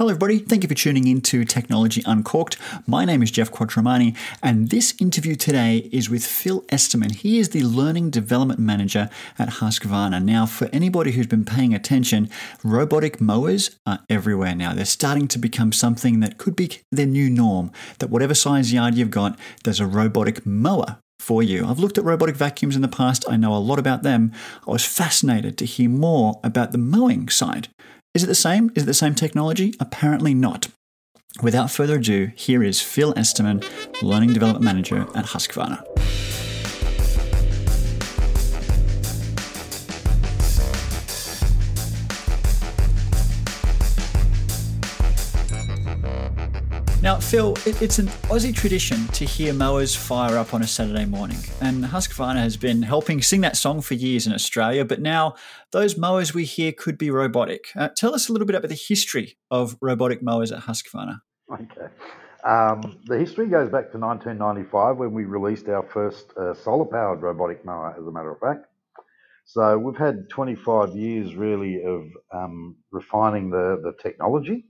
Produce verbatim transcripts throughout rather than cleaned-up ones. Hello everybody, thank you for tuning in to Technology Uncorked. My name is Jeff Quattromani and this interview today is with Phil Esterman. He is the Learning Development Manager at Husqvarna. Now for anybody who's been paying attention, robotic mowers are everywhere now. They're starting to become something that could be the new norm, that whatever size yard you've got, there's a robotic mower for you. I've looked at robotic vacuums in the past, I know a lot about them. I was fascinated to hear more about the mowing side. Is it the same? Is it the same technology? Apparently not. Without further ado, here is Phil Esterman, Learning Development Manager at Husqvarna. Now, Phil, it's an Aussie tradition to hear mowers fire up on a Saturday morning. And Husqvarna has been helping sing that song for years in Australia, but now those mowers we hear could be robotic. Uh, tell us a little bit about the history of robotic mowers at Husqvarna. Okay. Um, the history goes back to nineteen ninety-five when we released our first uh, solar-powered robotic mower, as a matter of fact. So we've had twenty-five years really of um, refining the, the technology.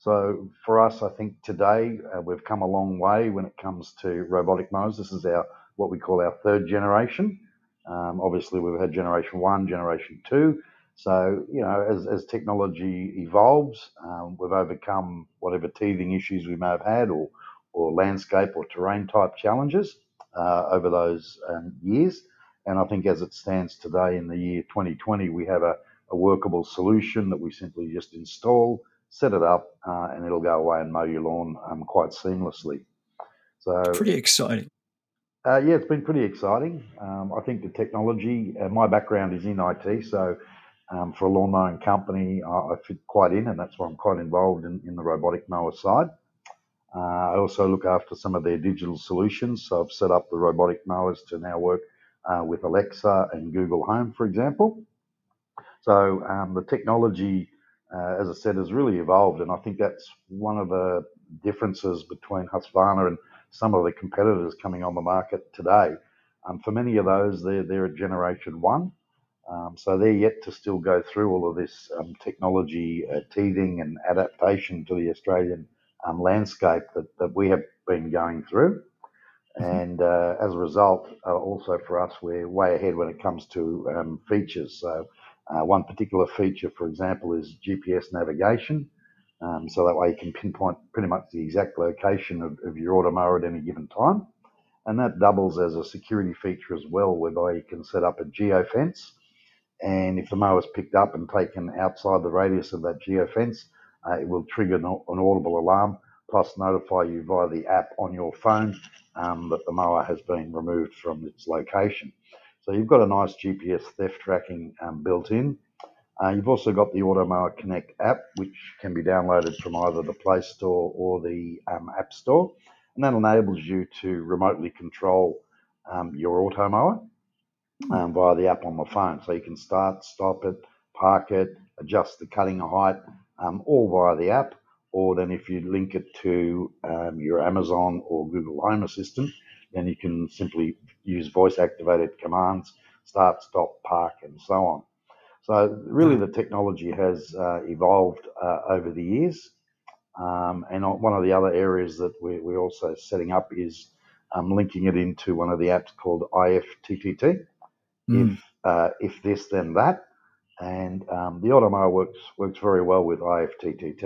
So for us, I think today uh, we've come a long way when it comes to robotic mowers. This is our what we call our third generation. Um, obviously, we've had generation one, generation two. So, you know, as, as technology evolves, um, we've overcome whatever teething issues we may have had or, or landscape or terrain type challenges uh, over those um, years. And I think as it stands today in the year twenty twenty, we have a, a workable solution that we simply just install, set it up, uh, and it'll go away and mow your lawn um, quite seamlessly. So pretty exciting. Uh, yeah, it's been pretty exciting. Um, I think the technology, uh, my background is in I T, so um, for a lawn mowing company, I, I fit quite in, and that's why I'm quite involved in, in the robotic mower side. Uh, I also look after some of their digital solutions, so I've set up the robotic mowers to now work uh, with Alexa and Google Home, for example. So um, the technology, Uh, as I said, has really evolved, and I think that's one of the differences between Husqvarna and some of the competitors coming on the market today. Um, for many of those, they're, they're at generation one, um, so they're yet to still go through all of this um, technology uh, teething and adaptation to the Australian um, landscape that, that we have been going through. And uh, as a result, uh, also for us, we're way ahead when it comes to um, features. So Uh, one particular feature, for example, is G P S navigation. Um, so that way you can pinpoint pretty much the exact location of, of your Automower at any given time. And that doubles as a security feature as well, whereby you can set up a geofence. And if the mower's picked up and taken outside the radius of that geofence, uh, it will trigger an, an audible alarm, plus notify you via the app on your phone um, that the mower has been removed from its location. So you've got a nice G P S theft tracking um, built in. Uh, you've also got the Automower Connect app, which can be downloaded from either the Play Store or the um, App Store. And that enables you to remotely control um, your Automower um, via the app on the phone. So you can start, stop it, park it, adjust the cutting height, um, all via the app. Or then if you link it to um, your Amazon or Google Home Assistant, then you can simply use voice-activated commands, start, stop, park, and so on. So really the technology has uh, evolved uh, over the years. Um, and one of the other areas that we, we're also setting up is um, linking it into one of the apps called I F T T T, mm. if, uh, if this, then that. And um, the Automower works, works very well with I F T T T.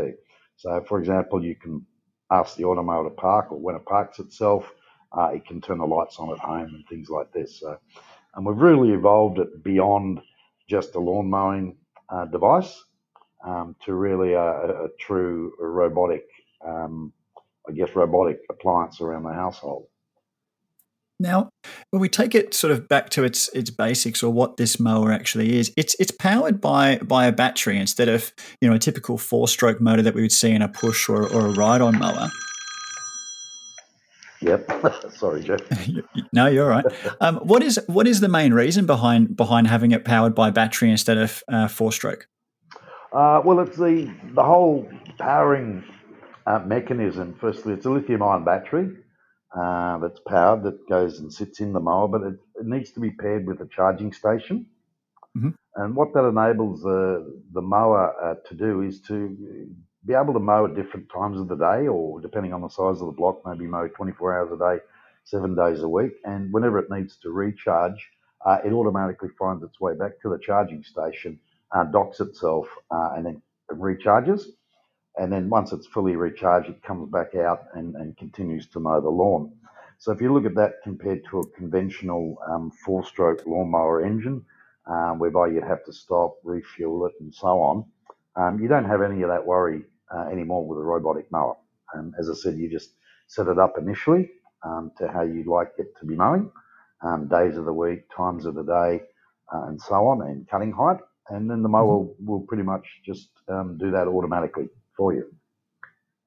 So, for example, you can ask the Automower to park, or when it parks itself, Uh, it can turn the lights on at home and things like this. So, and we've really evolved it beyond just a lawn mowing uh, device um, to really a, a true robotic, um, I guess, robotic appliance around the household. Now, when we take it sort of back to its its basics, or what this mower actually is, it's it's powered by by a battery instead of, you know, a typical four-stroke motor that we would see in a push or, or a ride-on mower. Yep. Sorry, Jeff. No, you're all right. Um, what is what is the main reason behind behind having it powered by battery instead of uh, four-stroke? Uh, well, it's the the whole powering uh, mechanism. Firstly, it's a lithium-ion battery uh, that's powered, that goes and sits in the mower, but it, it needs to be paired with a charging station. Mm-hmm. And what that enables the the mower uh, to do is to be able to mow at different times of the day, or depending on the size of the block, maybe mow twenty-four hours a day, seven days a week. And whenever it needs to recharge, uh, it automatically finds its way back to the charging station, uh, docks itself, uh, and then recharges. And then once it's fully recharged, it comes back out and, and continues to mow the lawn. So if you look at that compared to a conventional um, four-stroke lawnmower engine, um, whereby you'd have to stop, refuel it, and so on, um, you don't have any of that worry uh, anymore with a robotic mower. Um, as I said, you just set it up initially um, to how you'd like it to be mowing, um, days of the week, times of the day, uh, and so on, and cutting height, and then the mower will, will pretty much just um, do that automatically for you.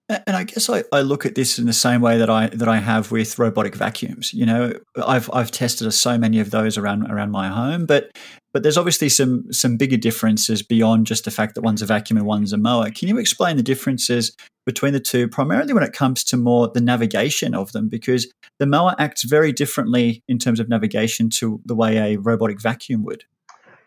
And I guess I, I look at this in the same way that I that I have with robotic vacuums. You know, I've I've tested so many of those around around my home, but but there's obviously some some bigger differences beyond just the fact that one's a vacuum and one's a mower. Can you explain the differences between the two, primarily when it comes to more the navigation of them? Because the mower acts very differently in terms of navigation to the way a robotic vacuum would.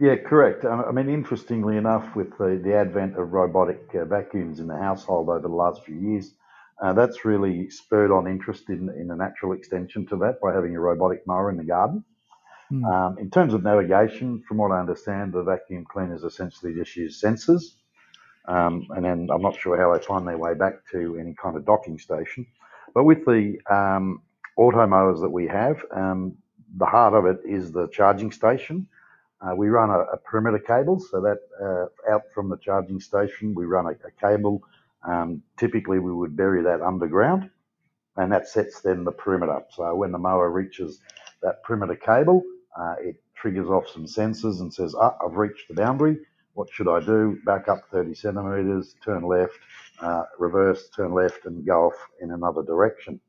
Yeah, correct. I mean, interestingly enough, with the, the advent of robotic uh, vacuums in the household over the last few years, uh, that's really spurred on interest in, in a natural extension to that by having a robotic mower in the garden. Mm. Um, in terms of navigation, from what I understand, the vacuum cleaners essentially just use sensors, um, and then I'm not sure how they find their way back to any kind of docking station. But with the um, auto mowers that we have, um, the heart of it is the charging station. Uh, we run a, a perimeter cable, so that uh, out from the charging station, we run a, a cable. Um, typically, we would bury that underground, and that sets then the perimeter. So when the mower reaches that perimeter cable, uh, it triggers off some sensors and says, ah, I've reached the boundary. What should I do? Back up thirty centimetres, turn left, uh, reverse, turn left, and go off in another direction.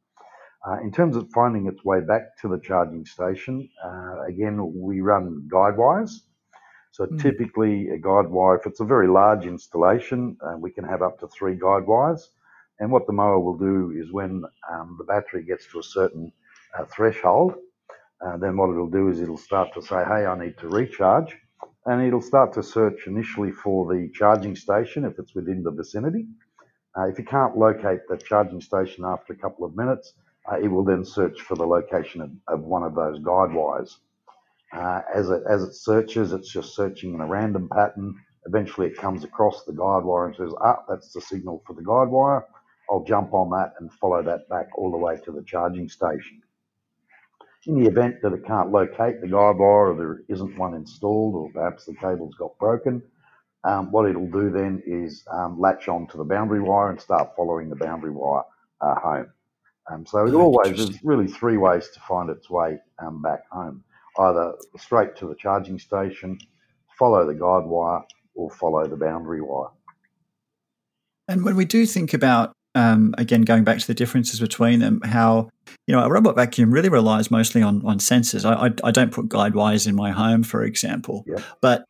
Uh, in terms of finding its way back to the charging station, uh, again, we run guide wires. So mm. typically a guide wire, if it's a very large installation, uh, we can have up to three guide wires. And what the mower will do is when um, the battery gets to a certain uh, threshold, uh, then what it'll do is it'll start to say, hey, I need to recharge. And it'll start to search initially for the charging station if it's within the vicinity. Uh, if you can't locate the charging station after a couple of minutes, Uh, it will then search for the location of, of one of those guide wires. Uh, as, it, as it searches, it's just searching in a random pattern. Eventually, it comes across the guide wire and says, ah, that's the signal for the guide wire. I'll jump on that and follow that back all the way to the charging station. In the event that it can't locate the guide wire, or there isn't one installed, or perhaps the cable's got broken, um, what it'll do then is um, latch onto the boundary wire and start following the boundary wire uh, home. Um, so it always there's really three ways to find its way um, back home, either straight to the charging station, follow the guide wire, or follow the boundary wire. And when we do think about, um, again, going back to the differences between them, how, you know, a robot vacuum really relies mostly on, on sensors. I, I, I don't put guide wires in my home, for example, yeah. But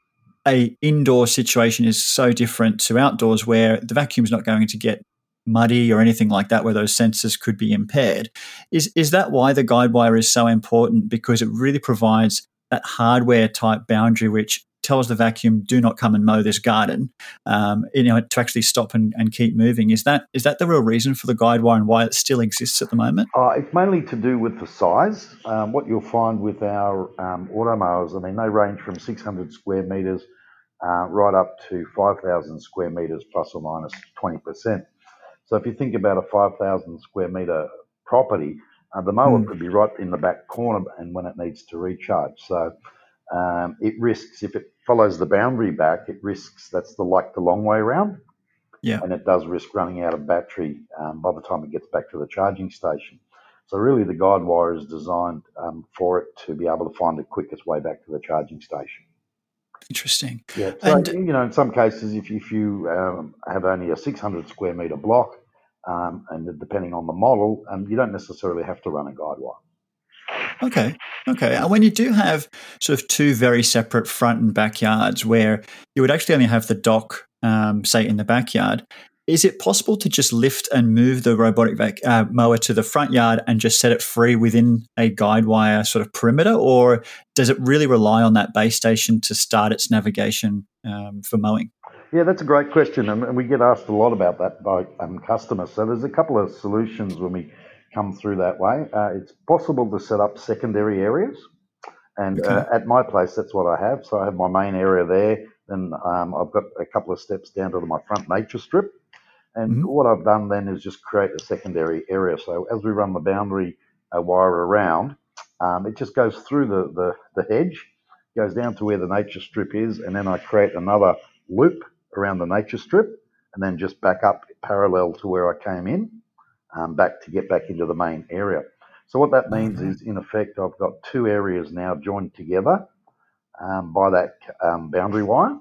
a indoor situation is so different to outdoors where the vacuum's not going to get muddy or anything like that, where those sensors could be impaired. Is is that why the guide wire is so important? Because it really provides that hardware type boundary which tells the vacuum, do not come and mow this garden, um, you know, to actually stop and, and keep moving. Is that is that the real reason for the guide wire and why it still exists at the moment? Uh, it's mainly to do with the size. Um, what you'll find with our um, auto mowers, I mean, they range from six hundred square metres uh, right up to five thousand square metres plus or minus twenty percent. So if you think about a five thousand square metre property, uh, the mower mm. could be right in the back corner and when it needs to recharge. So um, it risks, if it follows the boundary back, it risks, that's the like the long way round. Yeah. And it does risk running out of battery um, by the time it gets back to the charging station. So really the guide wire is designed um, for it to be able to find the quickest way back to the charging station. Interesting. Yeah. So, and, you know, in some cases, if, if you um, have only a six hundred square metre block, um, and depending on the model, um, you don't necessarily have to run a guide wire. Okay. Okay. And when you do have sort of two very separate front and backyards where you would actually only have the dock, um, say, in the backyard, is it possible to just lift and move the robotic vac- uh, mower to the front yard and just set it free within a guide wire sort of perimeter, or does it really rely on that base station to start its navigation um, for mowing? Yeah, that's a great question, and we get asked a lot about that by um, customers. So there's a couple of solutions when we come through that way. Uh, it's possible to set up secondary areas, and okay. uh, at my place, that's what I have. So I have my main area there, and um, I've got a couple of steps down to my front nature strip. And mm-hmm. what I've done then is just create a secondary area. So as we run the boundary uh, wire around, um, it just goes through the, the, the hedge, goes down to where the nature strip is, and then I create another loop around the nature strip and then just back up parallel to where I came in, um, back to get back into the main area. So what that means mm-hmm. is, in effect, I've got two areas now joined together um, by that um, boundary wire.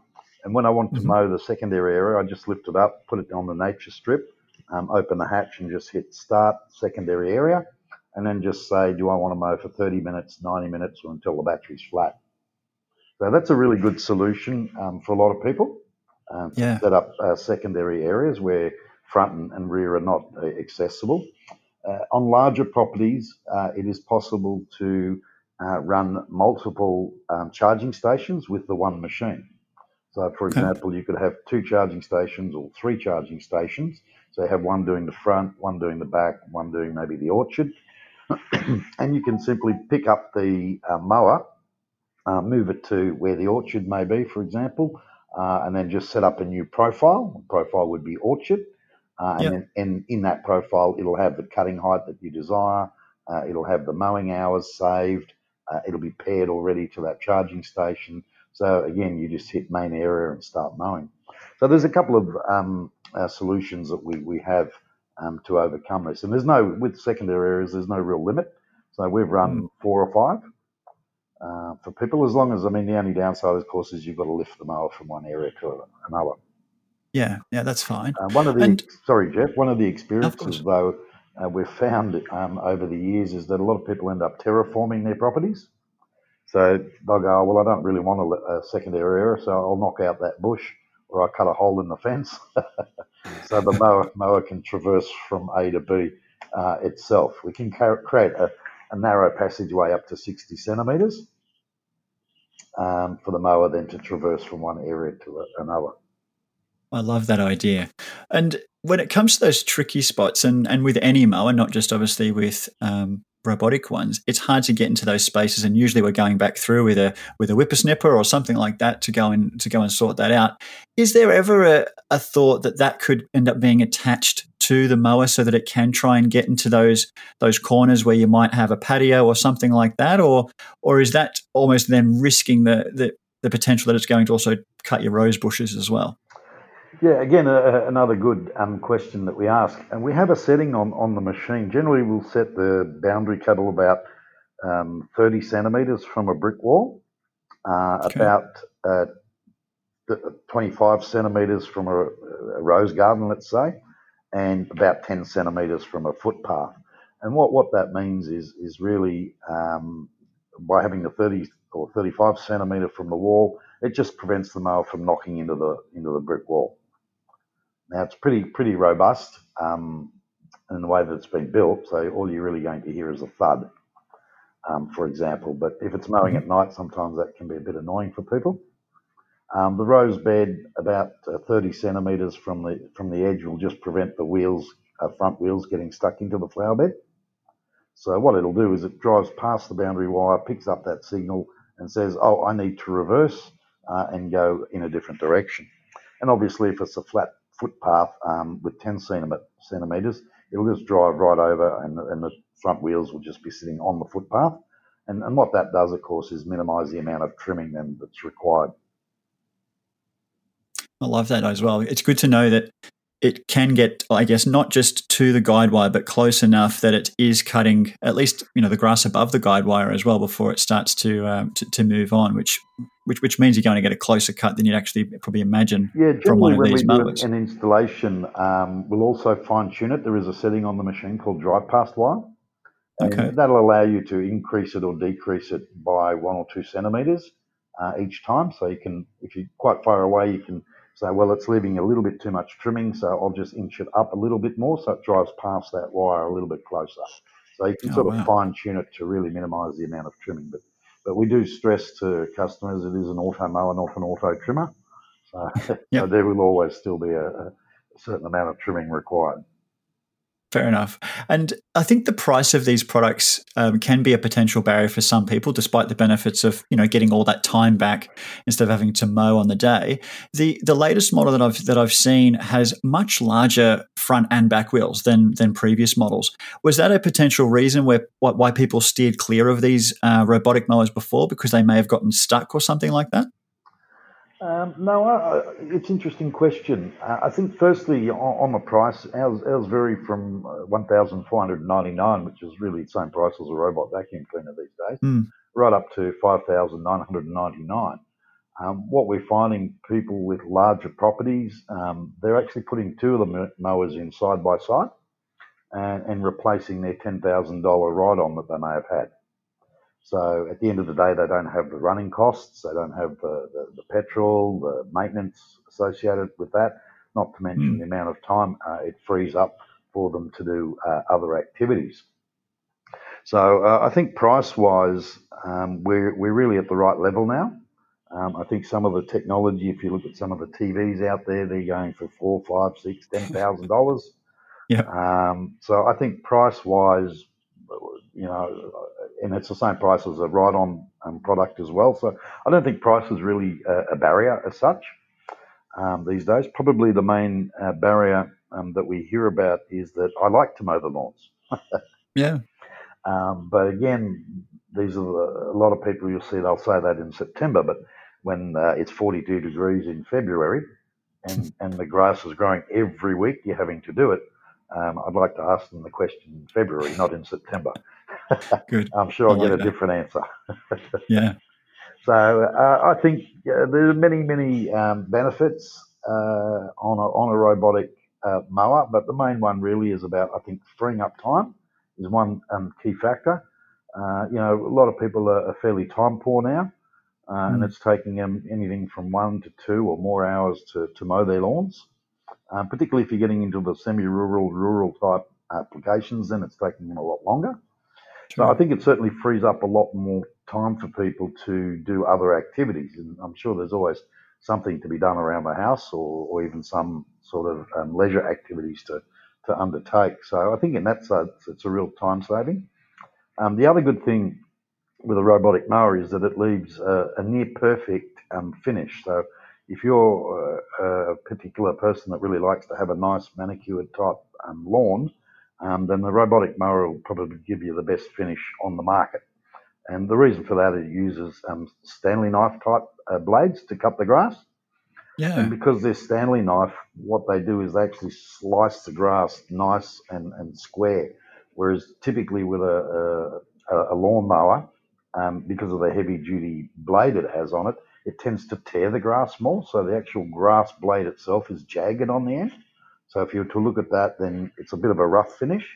And when I want to mm-hmm. mow the secondary area, I just lift it up, put it on the nature strip, um, open the hatch and just hit start, secondary area, and then just say, do I want to mow for thirty minutes, ninety minutes, or until the battery's flat? So that's a really good solution um, for a lot of people. Um, yeah. To set up uh, secondary areas where front and, and rear are not uh, accessible. Uh, on larger properties, uh, it is possible to uh, run multiple um, charging stations with the one machine. So, for example, you could have two charging stations or three charging stations. So you have one doing the front, one doing the back, one doing maybe the orchard. And you can simply pick up the uh, mower, uh, move it to where the orchard may be, for example, uh, and then just set up a new profile. The profile would be orchard. Uh, and, yep. then, and in that profile, it'll have the cutting height that you desire. Uh, it'll have the mowing hours saved. Uh, it'll be paired already to that charging station. So, again, you just hit main area and start mowing. So there's a couple of um, uh, solutions that we, we have um, to overcome this. And there's no, with secondary areas, there's no real limit. So we've run mm. four or five uh, for people, as long as, I mean, the only downside, of course, is you've got to lift the mower from one area to another. Yeah, yeah, that's fine. Uh, one of the and, Sorry, Jeff, one of the experiences, of though, uh, we've found um, over the years is that a lot of people end up terraforming their properties. So they'll go, oh, well, I don't really want a, a secondary area, so I'll knock out that bush, or I'll cut a hole in the fence. So the mower, mower can traverse from A to B uh, itself. We can ca- create a, a narrow passageway up to sixty centimetres um, for the mower then to traverse from one area to a, another. I love that idea. And when it comes to those tricky spots, and, and with any mower, not just obviously with um, robotic ones, it's hard to get into those spaces, and usually we're going back through with a with a whippersnapper or something like that to go and to go and sort that out. Is there ever a, a thought that that could end up being attached to the mower so that it can try and get into those those corners where you might have a patio or something like that, or or is that almost then risking the the, the potential that it's going to also cut your rose bushes as well? Yeah, again, uh, another good um, question that we ask. And we have a setting on, on the machine. Generally, we'll set the boundary cable about um, thirty centimetres from a brick wall, uh, okay. about uh, twenty-five centimetres from a, a rose garden, let's say, and about ten centimetres from a footpath. And what, what that means is, is really um, by having the thirty or thirty-five centimetre from the wall, it just prevents the mower from knocking into the into the brick wall. Now, it's pretty pretty robust um, in the way that it's been built, so all you're really going to hear is a thud, um, for example. But if it's mowing at night, sometimes that can be a bit annoying for people. Um, the rose bed, about uh, thirty centimetres from the from the edge, will just prevent the wheels, uh, front wheels getting stuck into the flower bed. So what it'll do is it drives past the boundary wire, picks up that signal and says, oh, I need to reverse uh, and go in a different direction. And obviously, if it's a flat footpath um, with ten centimetres, it'll just drive right over and, and the front wheels will just be sitting on the footpath. And, and what that does, of course, is minimise the amount of trimming then that's required. I love that as well. It's good to know that it can get, I guess, not just to the guide wire, but close enough that it is cutting at least, you know, the grass above the guide wire as well before it starts to um, to, to move on, which, which which means you're going to get a closer cut than you'd actually probably imagine yeah, from one of these mowers. An installation, um, we'll also fine tune it. There is a setting on the machine called drive past wire. Okay. That'll allow you to increase it or decrease it by one or two centimetres uh, each time. So you can, if you're quite far away, you can say, well, it's leaving a little bit too much trimming, so I'll just inch it up a little bit more so it drives past that wire a little bit closer. So you can oh, sort wow. of fine-tune it to really minimise the amount of trimming. But but we do stress to customers it is an auto mower, not an auto trimmer. So, yep. So there will always still be a, a certain amount of trimming required. Fair enough. And I think the price of these products um, can be a potential barrier for some people, despite the benefits of, you know, getting all that time back instead of having to mow on the day. The the latest model that I've that I've seen has much larger front and back wheels than than previous models. Was that a potential reason where why people steered clear of these uh, robotic mowers before, because they may have gotten stuck or something like that? Um, no, uh, it's an interesting question. Uh, I think firstly on, on the price, ours, ours vary from uh, one thousand four hundred ninety-nine dollars, which is really the same price as a robot vacuum cleaner these days, mm. right up to five thousand nine hundred ninety-nine dollars. Um, what we're finding, people with larger properties, um, they're actually putting two of the mowers in side by side and, and replacing their ten thousand dollars ride-on that they may have had. So at the end of the day, they don't have the running costs, they don't have the, the, the petrol, the maintenance associated with that, not to mention mm. the amount of time uh, it frees up for them to do uh, other activities. So uh, I think price-wise, um, we're, we're really at the right level now. Um, I think some of the technology, if you look at some of the T Vs out there, they're going for four, five, six, ten thousand dollars. Yeah. Um, so I think price-wise, you know, and it's the same price as a ride-on um, product as well. So I don't think price is really a, a barrier as such um, these days. Probably the main uh, barrier um, that we hear about is that I like to mow the lawns. yeah. Um, but again, these are the, a lot of people you'll see, they'll say that in September, but when uh, it's forty-two degrees in February and, and the grass is growing every week, you're having to do it. Um, I'd like to ask them the question in February, not in September. Good. I'm sure I'll like get a that. different answer. yeah. So uh, I think uh, there are many, many um, benefits uh, on, a, on a robotic uh, mower, but the main one really is about, I think, freeing up time is one um, key factor. Uh, you know, a lot of people are, are fairly time poor now, uh, mm. and it's taking them anything from one to two or more hours to, to mow their lawns. Um, particularly if you're getting into the semi-rural, rural type applications, then it's taking them a lot longer. True. So I think it certainly frees up a lot more time for people to do other activities. And I'm sure there's always something to be done around the house or, or even some sort of um, leisure activities to, to undertake. So I think in that sense, it's a real time saving. Um, the other good thing with a robotic mower is that it leaves a, a near perfect um, finish. So if you're a, a particular person that really likes to have a nice manicured type um, lawn, um, then the robotic mower will probably give you the best finish on the market. And the reason for that is it uses um, Stanley knife type uh, blades to cut the grass. Yeah. And because they're Stanley knife, what they do is they actually slice the grass nice and, and square. Whereas typically with a, a, a lawn mower, um, because of the heavy duty blade it has on it, it tends to tear the grass more, so the actual grass blade itself is jagged on the end. So if you were to look at that, then it's a bit of a rough finish,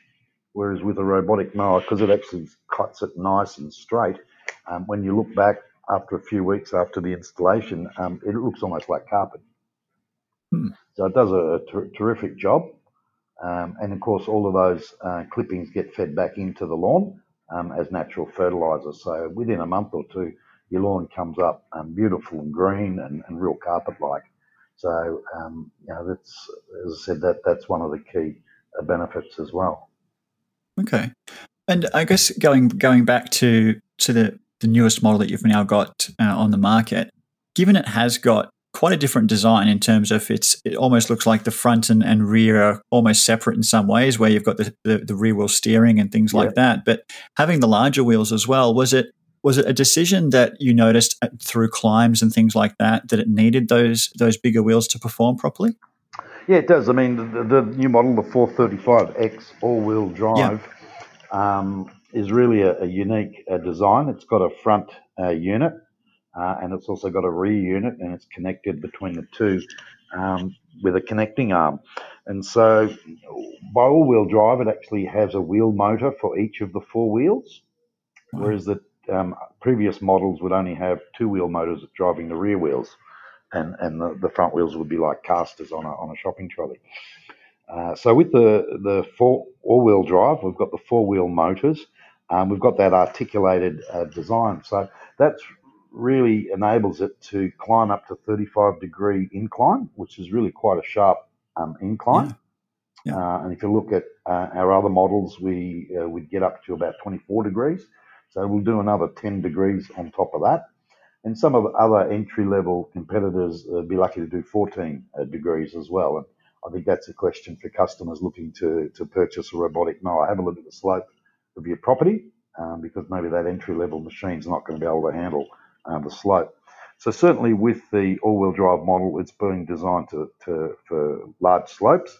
whereas with a robotic mower, because it actually cuts it nice and straight, um, when you look back after a few weeks after the installation, um, it looks almost like carpet. Hmm. So it does a ter- terrific job. Um, and, of course, all of those uh, clippings get fed back into the lawn um, as natural fertiliser. So within a month or two, your lawn comes up um, beautiful and green and, and real carpet-like. So, um, you know, that's, as I said, that that's one of the key uh, benefits as well. Okay. And I guess going going back to, to the, the newest model that you've now got uh, on the market, given it has got quite a different design in terms of it's, it almost looks like the front and, and rear are almost separate in some ways, where you've got the, the, the rear wheel steering and things yeah. like that. But having the larger wheels as well, was it, Was it a decision that you noticed through climbs and things like that that it needed those those bigger wheels to perform properly? Yeah, it does. I mean, the, the new model, the four thirty-five X all-wheel drive, yeah. um, is really a, a unique uh, design. It's got a front uh, unit uh, and it's also got a rear unit, and it's connected between the two um, with a connecting arm. And so by all-wheel drive, it actually has a wheel motor for each of the four wheels, wow. whereas the Um, previous models would only have two wheel motors driving the rear wheels, and, and the, the front wheels would be like casters on a, on a shopping trolley. Uh, so with the, the four all-wheel drive, we've got the four-wheel motors. Um, we've got that articulated uh, design. So that's really enables it to climb up to thirty-five degree incline, which is really quite a sharp um, incline. Yeah. Yeah. Uh, and if you look at uh, our other models, we uh, would get up to about twenty-four degrees. So we'll do another ten degrees on top of that. And some of the other entry-level competitors would uh, be lucky to do fourteen uh, degrees as well. And I think that's a question for customers looking to, to purchase a robotic mower. Have a look at the slope of your property um, because maybe that entry-level machine's not going to be able to handle uh, the slope. So certainly with the all-wheel drive model, it's being designed to, to for large slopes.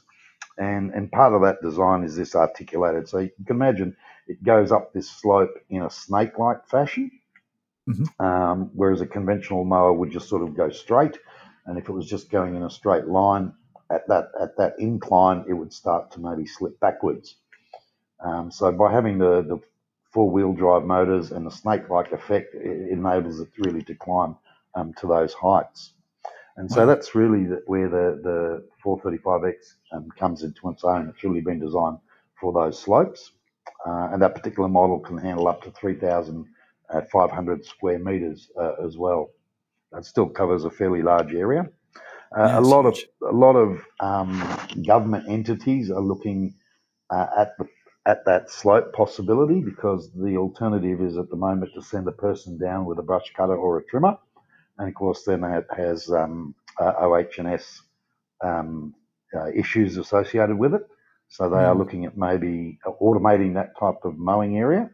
And, and part of that design is this articulated. So you can imagine it goes up this slope in a snake-like fashion, mm-hmm. um, whereas a conventional mower would just sort of go straight. And if it was just going in a straight line, at that at that incline, it would start to maybe slip backwards. Um, so by having the, the four-wheel drive motors and the snake-like effect, it enables it really to climb um, to those heights. And so that's really where the, the four thirty-five X um, comes into its own. It's really been designed for those slopes. Uh, and that particular model can handle up to three thousand five hundred square metres uh, as well. That still covers a fairly large area. Uh, yeah, a, lot of, a lot of um, government entities are looking uh, at, the, at that slope possibility because the alternative is at the moment to send a person down with a brush cutter or a trimmer. And, of course, then it has um, uh, O H and S um, uh, issues associated with it. So they mm. are looking at maybe automating that type of mowing area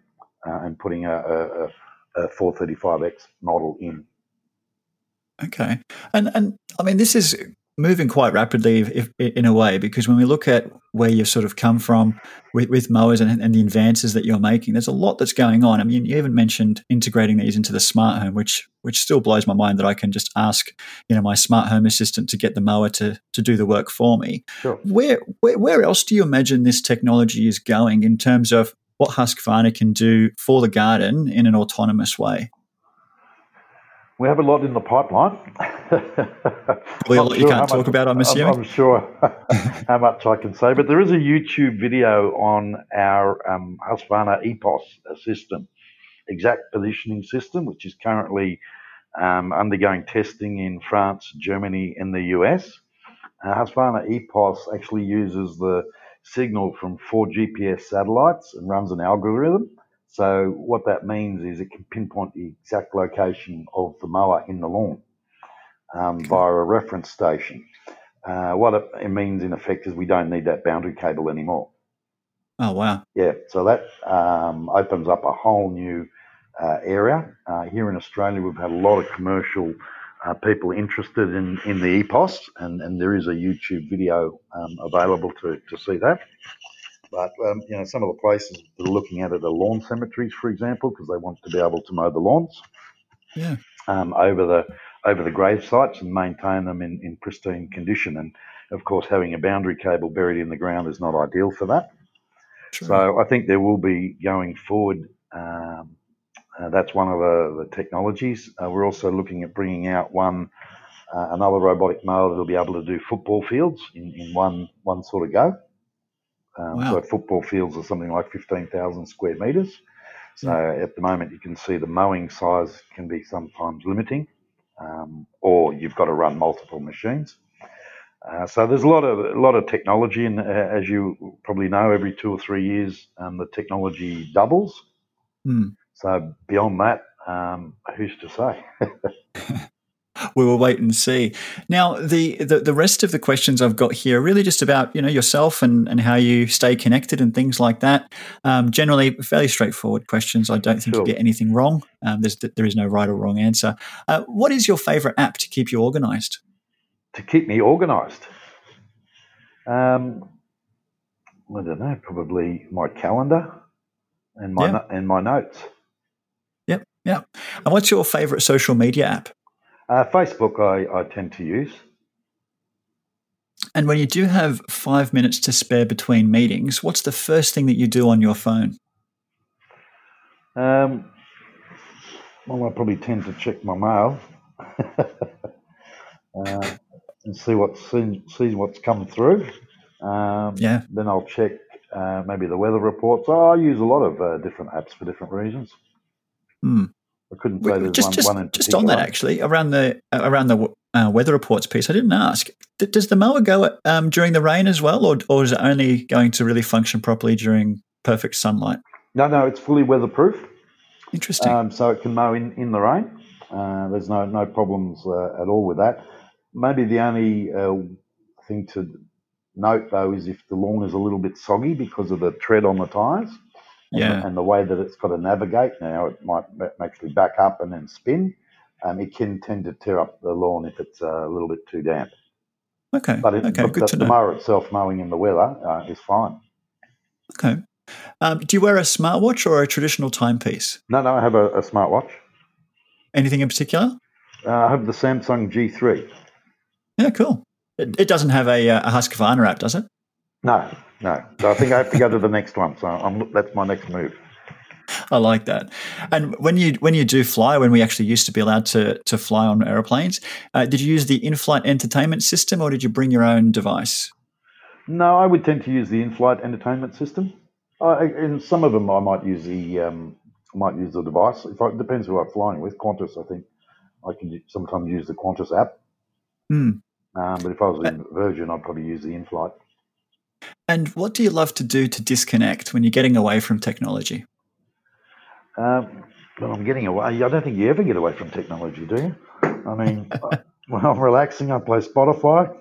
uh, and putting a, a, a four thirty-five X model in. Okay. And, and I mean, this is moving quite rapidly if, if, in a way because when we look at where you've sort of come from with, with mowers and, and the advances that you're making, there's a lot that's going on. I mean, you even mentioned integrating these into the smart home, which which still blows my mind that I can just ask, you know, my smart home assistant to get the mower to to do the work for me. Sure. Where, where, where else do you imagine this technology is going in terms of what Husqvarna can do for the garden in an autonomous way? We have a lot in the pipeline. Probably a lot you sure can't talk much, about, I'm assuming. I'm, I'm sure how much I can say. But there is a YouTube video on our um, Husqvarna EPOS system, exact positioning system, which is currently um, undergoing testing in France, Germany, and the U S. Uh, Husqvarna EPOS actually uses the signal from four G P S satellites and runs an algorithm. So what that means is it can pinpoint the exact location of the mower in the lawn um, via a reference station. Uh, what it means, in effect, is we don't need that boundary cable anymore. Oh, wow. Yeah, so that um, opens up a whole new uh, area. Uh, here in Australia, we've had a lot of commercial uh, people interested in, in the EPOS, and, and there is a YouTube video um, available to, to see that. But, um, you know, some of the places that are looking at it are lawn cemeteries, for example, because they want to be able to mow the lawns yeah. um, over the over the grave sites and maintain them in, in pristine condition. And, of course, having a boundary cable buried in the ground is not ideal for that. True. So I think there will be, going forward, um, uh, that's one of the, the technologies. Uh, we're also looking at bringing out one uh, another robotic mower that will be able to do football fields in, in one, one sort of go. Um, wow. So football fields are something like fifteen thousand square metres. So yeah. At the moment you can see the mowing size can be sometimes limiting um, or you've got to run multiple machines. Uh, so there's a lot of a lot of technology and uh, as you probably know, every two or three years um, the technology doubles. Mm. So beyond that, um, who's to say? We will wait and see. Now, the, the the rest of the questions I've got here are really just about, you know, yourself and, and how you stay connected and things like that. Um, generally, fairly straightforward questions. I don't think sure. you get anything wrong. Um, there's, there is no right or wrong answer. Uh, what is your favourite app to keep you organised? To keep me organised? Um, I don't know, probably my calendar and my, yeah. and my notes. Yep, yeah. And what's your favourite social media app? Uh, Facebook I, I tend to use. And when you do have five minutes to spare between meetings, what's the first thing that you do on your phone? Um, well, I probably tend to check my mail uh, and see what's, see, see what's come through. Um, yeah. Then I'll check uh, maybe the weather reports. Oh, I use a lot of uh, different apps for different reasons. Hmm. I couldn't say there's just, one, just, one in just on that actually around the around the uh, weather reports piece. I didn't ask. Does the mower go um, during the rain as well, or or is it only going to really function properly during perfect sunlight? No, no, it's fully weatherproof. Interesting. Um, so it can mow in, in the rain. Uh, there's no no problems uh, at all with that. Maybe the only uh, thing to note though is if the lawn is a little bit soggy because of the tread on the tyres. Yeah. And the way that it's got to navigate now, it might actually back up and then spin. Um, it can tend to tear up the lawn if it's a little bit too damp. Okay. But it, okay. But Good the, to know. The mower itself, mowing in the weather, uh, is fine. Okay. Um, do you wear a smartwatch or a traditional timepiece? No, no, I have a, a smartwatch. Anything in particular? Uh, I have the Samsung G three. Yeah, cool. It, it doesn't have a, a Husqvarna app, does it? No. No, so I think I have to go to the next one. So I'm, that's my next move. I like that. And when you when you do fly, when we actually used to be allowed to to fly on aeroplanes, uh, did you use the in-flight entertainment system, or did you bring your own device? No, I would tend to use the in-flight entertainment system. I, in some of them, I might use the um, I might use the device. If I, it depends who I'm flying with. Qantas, I think I can sometimes use the Qantas app. Mm. Um, but if I was with Virgin, I'd probably use the in-flight. And what do you love to do to disconnect when you're getting away from technology? Um, well, I'm getting away. I don't think you ever get away from technology, do you? I mean, when I'm relaxing, I play Spotify.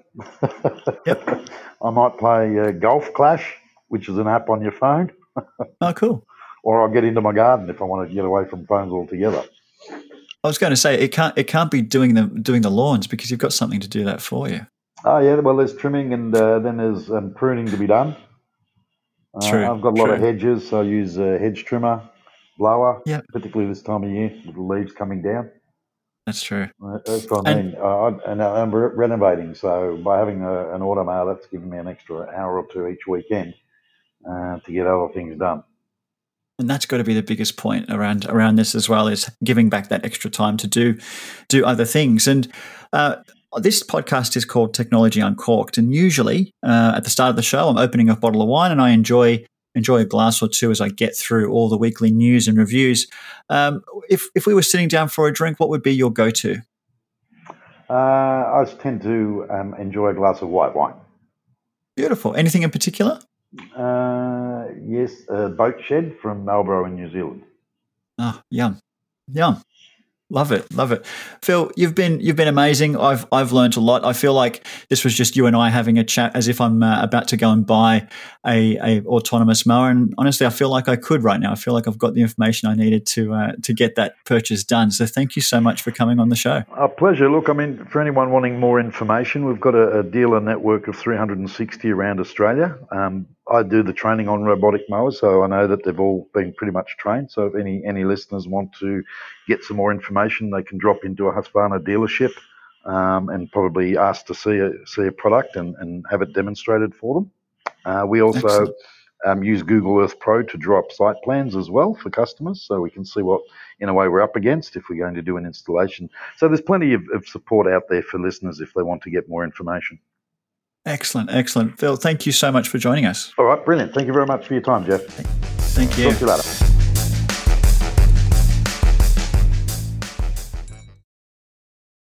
Yep. I might play uh, Golf Clash, which is an app on your phone. Oh, cool. Or I'll get into my garden if I want to get away from phones altogether. I was going to say it can't. It can't be doing the doing the lawns because you've got something to do that for you. Oh, yeah, well, there's trimming and uh, then there's um, pruning to be done. Uh, true, I've got a lot true. of hedges, so I use a hedge trimmer, blower, yep. particularly this time of year with the leaves coming down. That's true. Uh, that's what I mean. And, uh, and I'm re- renovating, so by having a, an automower, that's giving me an extra hour or two each weekend uh, to get other things done. And that's got to be the biggest point around around this as well, is giving back that extra time to do do other things. And uh this podcast is called Technology Uncorked, and usually uh, at the start of the show, I'm opening a bottle of wine, and I enjoy enjoy a glass or two as I get through all the weekly news and reviews. Um, if if we were sitting down for a drink, what would be your go-to? Uh, I tend to um, enjoy a glass of white wine. Beautiful. Anything in particular? Uh, yes, uh, Boat Shed from Marlborough in New Zealand. Ah, yum, yum. Love it, love it, Phil. You've been you've been amazing. I've I've learned a lot. I feel like this was just you and I having a chat, as if I'm uh, about to go and buy a, a autonomous mower. And honestly, I feel like I could right now. I feel like I've got the information I needed to uh, to get that purchase done. So thank you so much for coming on the show. Our pleasure. Look, I mean, for anyone wanting more information, we've got a, a dealer network of three hundred sixty around Australia. Um, I do the training on robotic mowers, so I know that they've all been pretty much trained. So if any, any listeners want to get some more information, they can drop into a Husqvarna dealership um, and probably ask to see a, see a product and, and have it demonstrated for them. Uh, we also um, use Google Earth Pro to draw up site plans as well for customers, so we can see what, in a way, we're up against if we're going to do an installation. So there's plenty of, of support out there for listeners if they want to get more information. Excellent, excellent. Phil, thank you so much for joining us. All right, brilliant. Thank you very much for your time, Jeff. Thank you. Talk to you later.